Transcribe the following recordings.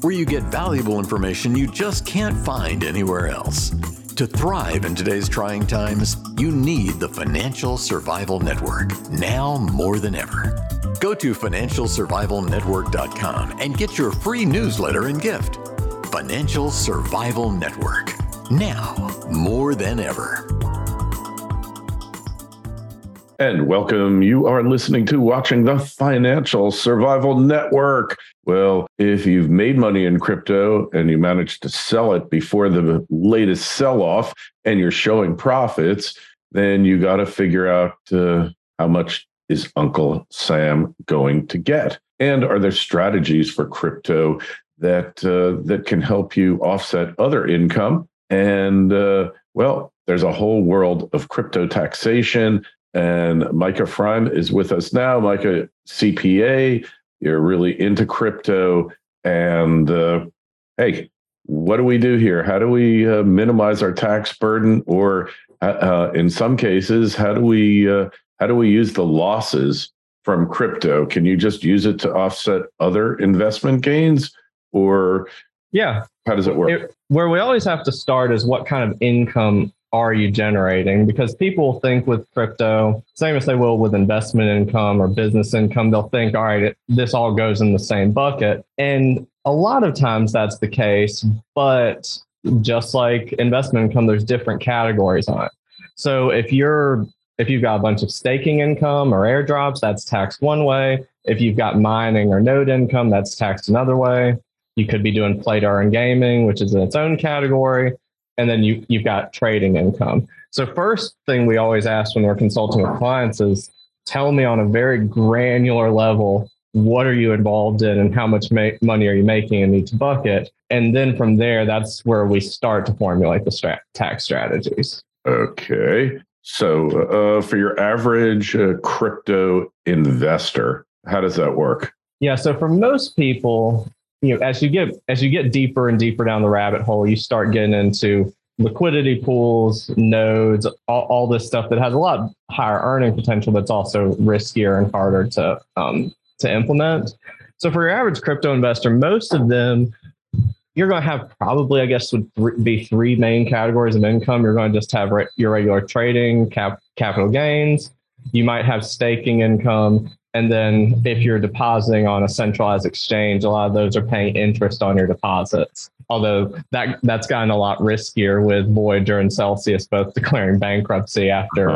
where you get valuable information you just can't find anywhere else. To thrive in today's trying times, you need the Financial Survival Network, now more than ever. Go to financialsurvivalnetwork.com and get your free newsletter and gift. Financial Survival Network, now more than ever. And welcome. You are listening to watching the Financial Survival Network. Well, if you've made money in crypto and you managed to sell it before the latest sell-off and you're showing profits, then you got to figure out how much is Uncle Sam going to get? And are there strategies for crypto that can help you offset other income? And there's a whole world of crypto taxation. And Micah Fraim is with us now. Micah, CPA, you're really into crypto. And hey, what do we do here? How do we minimize our tax burden? Or in some cases, how do we use the losses from crypto? Can you just use it to offset other investment gains? Or yeah, how does it work? Where we always have to start is what kind of income are you generating? Because people think with crypto, same as they will with investment income or business income, they'll think, all right, this all goes in the same bucket. And a lot of times that's the case, but just like investment income, there's different categories on it. So if you've got a bunch of staking income or airdrops, that's taxed one way. If you've got mining or node income, that's taxed another way. You could be doing play to earn gaming, which is in its own category. And then you've got trading income. So first thing we always ask when we're consulting with clients is, tell me on a very granular level, what are you involved in and how much money are you making in each bucket? And then from there, that's where we start to formulate the tax strategies. Okay. So for your average crypto investor, how does that work? Yeah. So for most people, as you get deeper and deeper down the rabbit hole, you start getting into liquidity pools, nodes, all this stuff that has a lot higher earning potential, that's also riskier and harder to implement. So for your average crypto investor, most of them, you're going to have probably, I guess, would be three main categories of income. You're going to just have your regular trading, capital gains. You might have staking income. And then if you're depositing on a centralized exchange, a lot of those are paying interest on your deposits. Although that's gotten a lot riskier with Voyager and Celsius both declaring bankruptcy after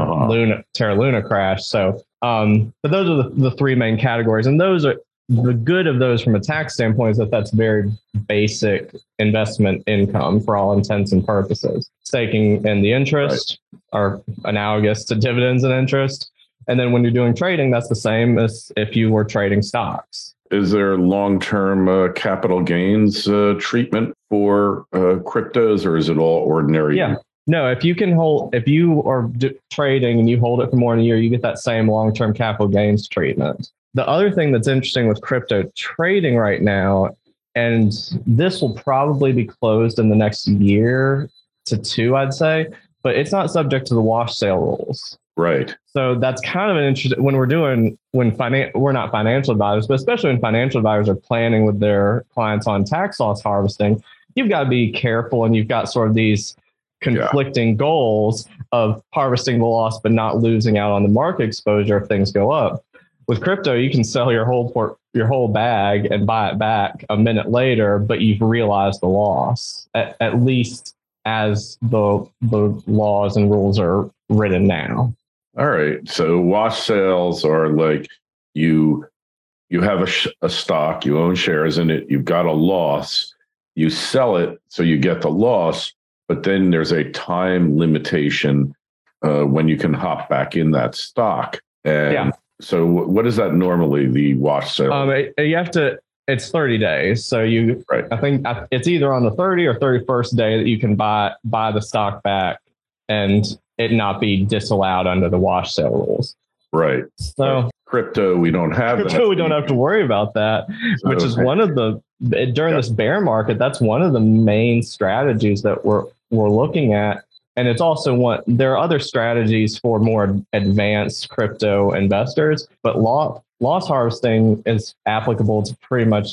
Terra Luna crash. So, but those are the three main categories. And those are the good of those from a tax standpoint is that that's very basic investment income for all intents and purposes. Staking and the interest are analogous to dividends and interest. And then when you're doing trading, that's the same as if you were trading stocks. Is there long-term capital gains treatment for cryptos, or is it all ordinary? Yeah, No, if you can hold, if you are trading and you hold it for more than a year, you get that same long-term capital gains treatment. The other thing that's interesting with crypto trading right now, and this will probably be closed in the next year to two, I'd say, but it's not subject to the wash sale rules. Right. So that's kind of an interesting, when we're doing, we're not financial advisors, but especially when financial advisors are planning with their clients on tax loss harvesting, you've got to be careful, and you've got sort of these conflicting goals of harvesting the loss, but not losing out on the market exposure if things go up. With crypto, you can sell your whole bag and buy it back a minute later, but you've realized the loss, at least as the laws and rules are written now. All right. So wash sales are like you have a stock, you own shares in it, you've got a loss, you sell it, so you get the loss, but then there's a time limitation when you can hop back in that stock. And so what is that normally, the wash sale? You have to, it's 30 days. So you, I think it's either on the 30 or 31st day that you can buy the stock back and it not be disallowed under the wash sale rules. Right. So crypto, we don't have that. We don't have to worry about that, so, which is one of the, during this bear market, that's one of the main strategies that we're looking at. And it's also there are other strategies for more advanced crypto investors, but loss harvesting is applicable to pretty much,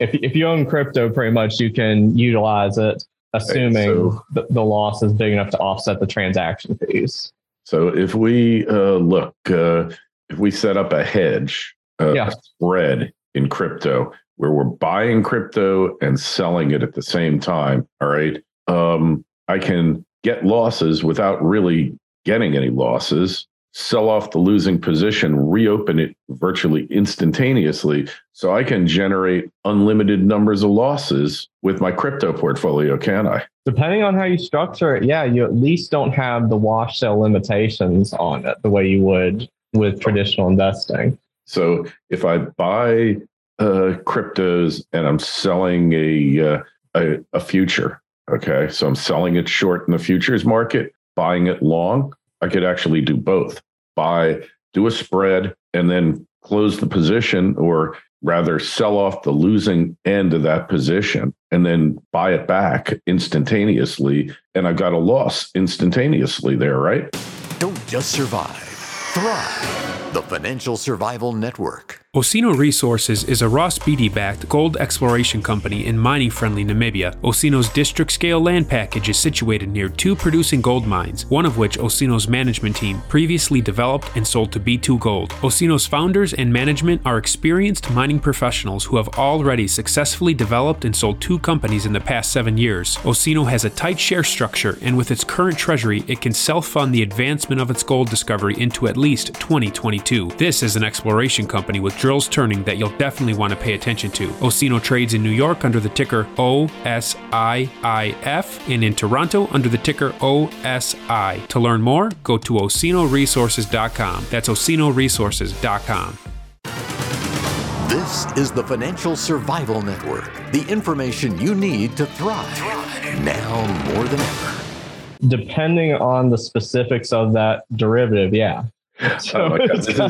if you own crypto, pretty much you can utilize it, assuming the loss is big enough to offset the transaction fees. So if we look, if we set up a hedge, a spread in crypto, where we're buying crypto and selling it at the same time, all right, I can get losses without really getting any losses, sell off the losing position, reopen it virtually instantaneously, so I can generate unlimited numbers of losses with my crypto portfolio, can I? Depending on how you structure it, you at least don't have the wash sale limitations on it the way you would with traditional investing. So if I buy cryptos and I'm selling a future, okay, so I'm selling it short in the futures market, buying it long, I could actually do both. Do a spread and then close the position, or rather sell off the losing end of that position and then buy it back instantaneously. And I've got a loss instantaneously there, right? Don't just survive, thrive. The Financial Survival Network. Osino Resources is a Ross Beaty-backed gold exploration company in mining-friendly Namibia. Osino's district-scale land package is situated near two producing gold mines, one of which Osino's management team previously developed and sold to B2 Gold. Osino's founders and management are experienced mining professionals who have already successfully developed and sold two companies in the past 7 years. Osino has a tight share structure, and with its current treasury, it can self-fund the advancement of its gold discovery into at least 2022. This is an exploration company with drills turning that you'll definitely want to pay attention to. Osino trades in New York under the ticker OSIIF and in Toronto under the ticker OSI. To learn more, go to OsinoResources.com. That's OsinoResources.com. This is the Financial Survival Network, the information you need to thrive now more than ever. Depending on the specifics of that derivative, So this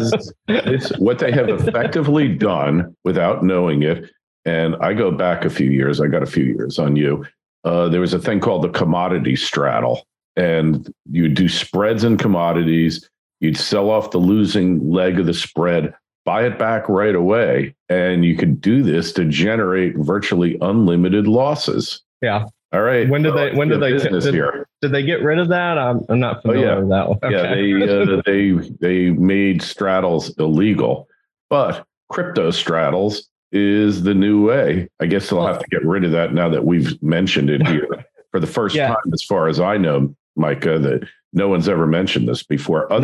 is what they have effectively done without knowing it. And I go back a few years. I got a few years on you. There was a thing called the commodity straddle. And you do spreads in commodities. You'd sell off the losing leg of the spread, buy it back right away. And you could do this to generate virtually unlimited losses. Yeah. All right. Did they get rid of that? I'm not familiar with that one. Okay. Yeah, they made straddles illegal, but crypto straddles is the new way. I guess they'll have to get rid of that now that we've mentioned it here for the first time, as far as I know, Micah, that no one's ever mentioned this before. That's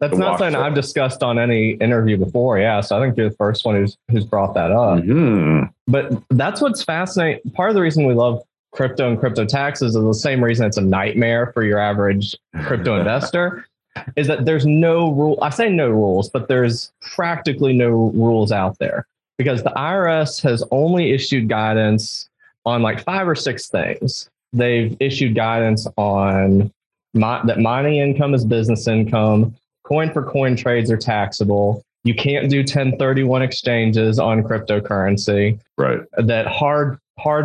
not something I've discussed on any interview before. Yeah, so I think you're the first one who's brought that up. Mm-hmm. But that's what's fascinating. Part of the reason we love crypto and crypto taxes is the same reason it's a nightmare for your average crypto investor, is that there's no rule. I say no rules, but there's practically no rules out there because the IRS has only issued guidance on like 5 or 6 things. They've issued guidance on that mining income is business income. Coin for coin trades are taxable. You can't do 1031 exchanges on cryptocurrency. Right. That hard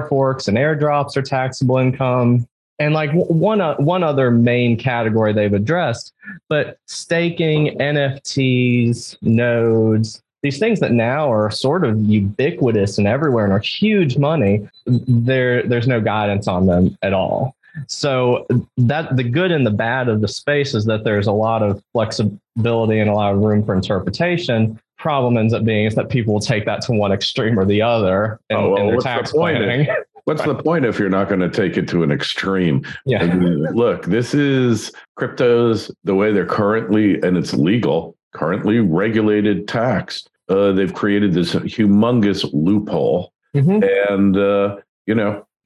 forks and airdrops are taxable income. And like one other main category they've addressed, but staking, NFTs, nodes, these things that now are sort of ubiquitous and everywhere and are huge money, there's no guidance on them at all. So that the good and the bad of the space is that there's a lot of flexibility and a lot of room for interpretation. Problem ends up being is that people will take that to one extreme or the other in their tax planning. What's the point if you're not going to take it to an extreme? Yeah. I mean, look, this is cryptos, the way they're currently, and it's legal, currently regulated, taxed. They've created this humongous loophole. Mm-hmm.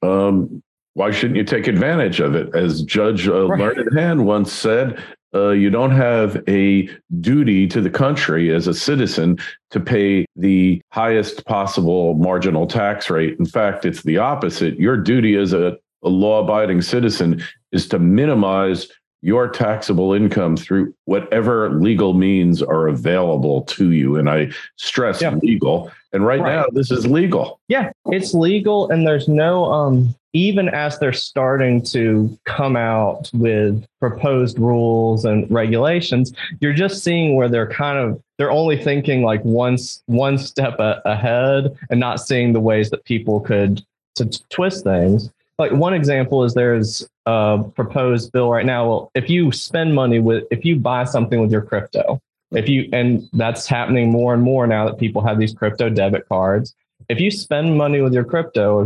And, why shouldn't you take advantage of it? As Judge Learned Hand once said, you don't have a duty to the country as a citizen to pay the highest possible marginal tax rate. In fact, it's the opposite. Your duty as a law-abiding citizen is to minimize your taxable income through whatever legal means are available to you. And I stress legal. And right now, this is legal. Yeah, it's legal. And there's no... even as they're starting to come out with proposed rules and regulations, you're just seeing where they're only thinking like one step ahead and not seeing the ways that people could to twist things. Like one example is there's a proposed bill right now. Well, if you spend money if you buy something with your crypto, and that's happening more and more now that people have these crypto debit cards. If you spend money with your crypto,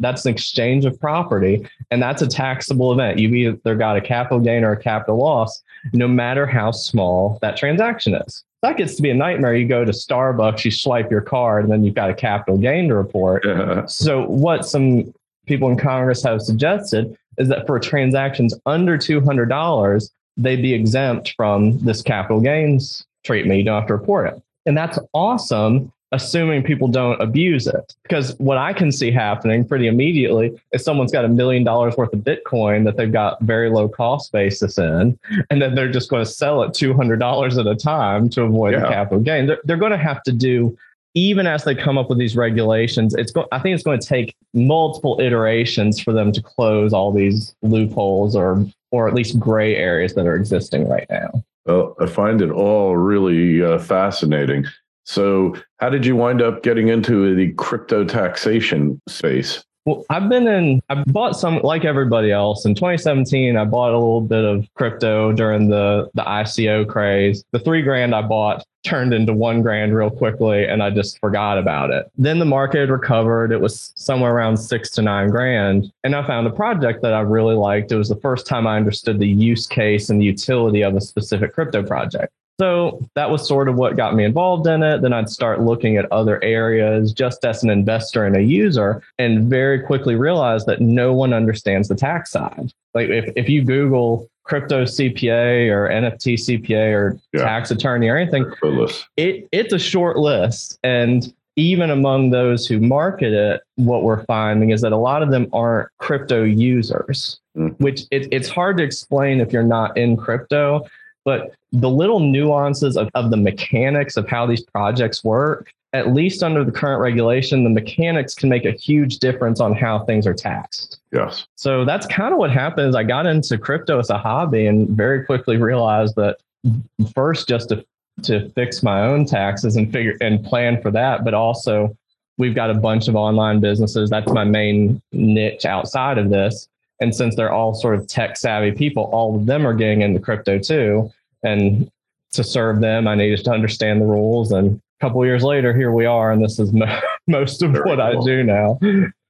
that's an exchange of property, and that's a taxable event. You've either got a capital gain or a capital loss, no matter how small that transaction is. That gets to be a nightmare. You go to Starbucks, you swipe your card, and then you've got a capital gain to report. Yeah. So what some people in Congress have suggested is that for transactions under $200, they'd be exempt from this capital gains treatment. You don't have to report it. And that's awesome, assuming people don't abuse it. Because what I can see happening pretty immediately is someone's got $1 million worth of Bitcoin that they've got very low cost basis in, and then they're just going to sell it $200 at a time to avoid the capital gain. They're going to have to do, even as they come up with these regulations, I think it's going to take multiple iterations for them to close all these loopholes or at least gray areas that are existing right now. Well, I find it all really fascinating. So how did you wind up getting into the crypto taxation space? Well, I bought some, like everybody else. In 2017, I bought a little bit of crypto during the ICO craze. The $3,000 I bought turned into $1,000 real quickly, and I just forgot about it. Then the market recovered. It was somewhere around $6,000 to $9,000. And I found a project that I really liked. It was the first time I understood the use case and the utility of a specific crypto project. So that was sort of what got me involved in it. Then I'd start looking at other areas just as an investor and a user, and very quickly realized that no one understands the tax side. Like if you Google crypto CPA or NFT CPA or tax attorney or anything, it's a short list. And even among those who market it, what we're finding is that a lot of them aren't crypto users, which it's hard to explain if you're not in crypto. But the little nuances of the mechanics of how these projects work, at least under the current regulation, the mechanics can make a huge difference on how things are taxed. Yes. So that's kind of what happened is I got into crypto as a hobby and very quickly realized that first, just to fix my own taxes and plan for that, but also we've got a bunch of online businesses. That's my main niche outside of this. And since they're all sort of tech savvy people, all of them are getting into crypto too. And to serve them, I needed to understand the rules. And a couple of years later, here we are. And this is most of what I do now.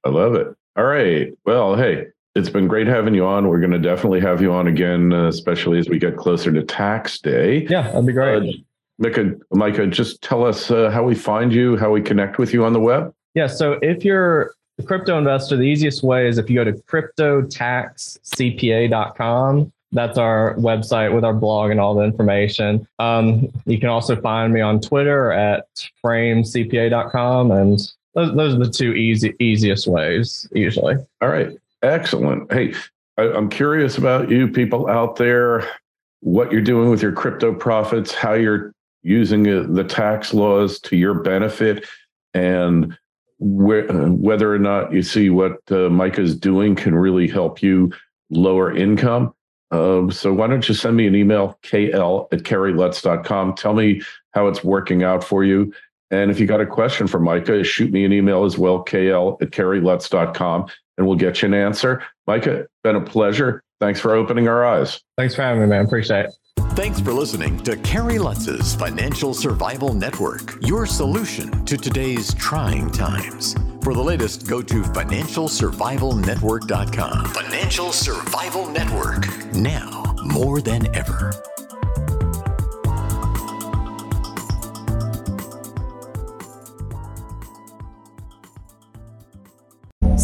I love it. All right. Well, hey, it's been great having you on. We're going to definitely have you on again, especially as we get closer to tax day. Yeah, that'd be great. Micah, just tell us how we find you, how we connect with you on the web. Yeah. So if you're the crypto investor, the easiest way is if you go to cryptotaxcpa.com. That's our website with our blog and all the information. You can also find me on Twitter at FraimCPA.com. And those are the two easiest ways usually. All right. Excellent. Hey, I'm curious about you people out there, what you're doing with your crypto profits, how you're using the tax laws to your benefit, and whether or not you see what Micah's doing can really help you lower income. So why don't you send me an email, kl@kerrylutz.com. Tell me how it's working out for you. And if you got a question for Micah, shoot me an email as well, kl@kerrylutz.com, and we'll get you an answer. Micah, been a pleasure. Thanks for opening our eyes. Thanks for having me, man. Appreciate it. Thanks for listening to Kerry Lutz's Financial Survival Network, your solution to today's trying times. For the latest, go to financialsurvivalnetwork.com. Financial Survival Network, now more than ever.